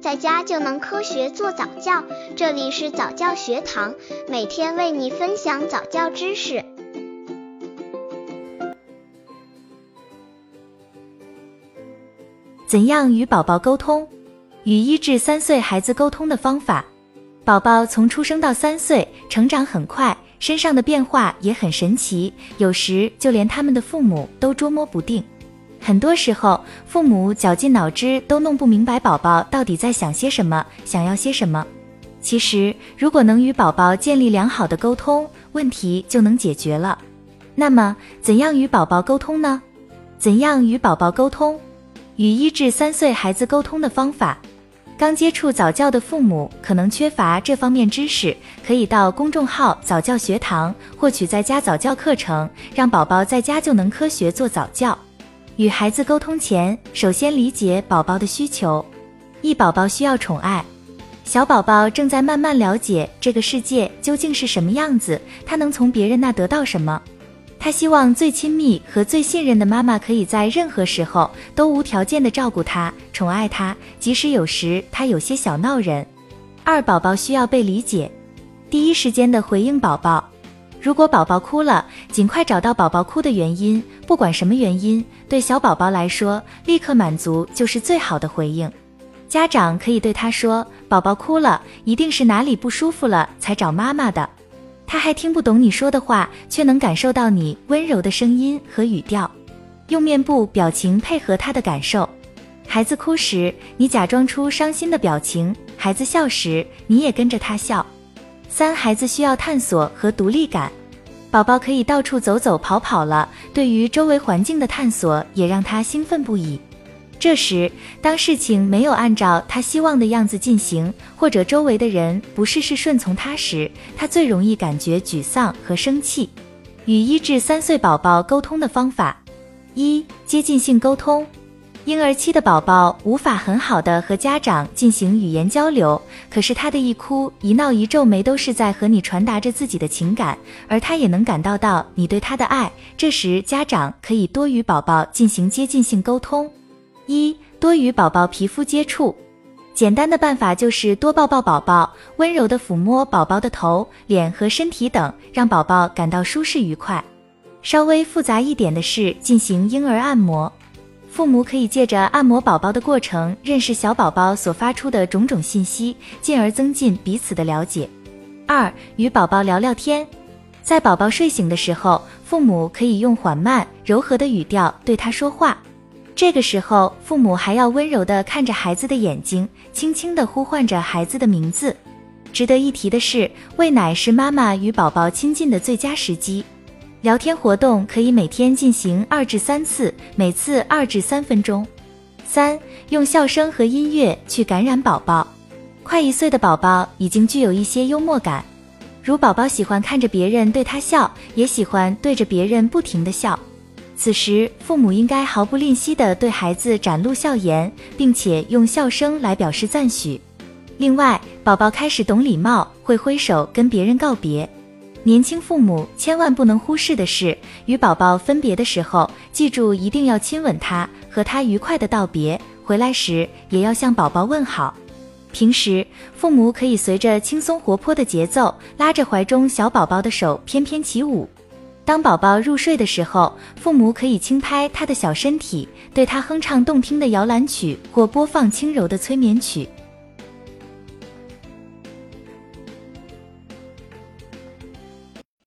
在家就能科学做早教。这里是早教学堂，每天为你分享早教知识。怎样与宝宝沟通？与1至3岁孩子沟通的方法。宝宝从出生到3岁，成长很快，身上的变化也很神奇，有时就连他们的父母都捉摸不定。很多时候，父母绞尽脑汁都弄不明白宝宝到底在想些什么，想要些什么。其实，如果能与宝宝建立良好的沟通，问题就能解决了。那么，怎样与宝宝沟通呢？怎样与宝宝沟通？与1至3岁孩子沟通的方法。刚接触早教的父母可能缺乏这方面知识，可以到公众号早教学堂获取在家早教课程，让宝宝在家就能科学做早教。与孩子沟通前，首先理解宝宝的需求。宝宝需要宠爱。小宝宝正在慢慢了解这个世界究竟是什么样子，他能从别人那得到什么。他希望最亲密和最信任的妈妈可以在任何时候都无条件地照顾他，宠爱他，即使有时他有些小闹人。宝宝需要被理解。第一时间地回应宝宝。如果宝宝哭了，尽快找到宝宝哭的原因，不管什么原因，对小宝宝来说，立刻满足就是最好的回应。家长可以对他说，宝宝哭了，一定是哪里不舒服了才找妈妈的。他还听不懂你说的话，却能感受到你温柔的声音和语调。用面部表情配合他的感受。孩子哭时，你假装出伤心的表情；孩子笑时，你也跟着他笑。孩子需要探索和独立感。宝宝可以到处走走跑跑了，对于周围环境的探索也让他兴奋不已。这时，当事情没有按照他希望的样子进行，或者周围的人不事事顺从他时，他最容易感觉沮丧和生气。与1至3岁宝宝沟通的方法。1. 接近性沟通。婴儿期的宝宝无法很好地和家长进行语言交流，可是他的一哭一闹一皱眉都是在和你传达着自己的情感，而他也能感到到你对他的爱。这时家长可以多与宝宝进行接近性沟通。1. 多与宝宝皮肤接触。简单的办法就是多抱抱宝宝，温柔地抚摸宝宝的头、脸和身体等，让宝宝感到舒适愉快。稍微复杂一点的是进行婴儿按摩。父母可以借着按摩宝宝的过程，认识小宝宝所发出的种种信息，进而增进彼此的了解。2. 与宝宝聊聊天。在宝宝睡醒的时候，父母可以用缓慢、柔和的语调对他说话。这个时候，父母还要温柔地看着孩子的眼睛，轻轻地呼唤着孩子的名字。值得一提的是，喂奶是妈妈与宝宝亲近的最佳时机。聊天活动可以每天进行2至3次，每次2至3分钟。3. 用笑声和音乐去感染宝宝。快1岁的宝宝已经具有一些幽默感，如宝宝喜欢看着别人对他笑，也喜欢对着别人不停地笑。此时，父母应该毫不吝惜地对孩子展露笑颜，并且用笑声来表示赞许。另外，宝宝开始懂礼貌，会挥手跟别人告别。年轻父母千万不能忽视的是，与宝宝分别的时候，记住一定要亲吻他，和他愉快的道别，回来时也要向宝宝问好。平时，父母可以随着轻松活泼的节奏，拉着怀中小宝宝的手翩翩起舞。当宝宝入睡的时候，父母可以轻拍他的小身体，对他哼唱动听的摇篮曲或播放轻柔的催眠曲。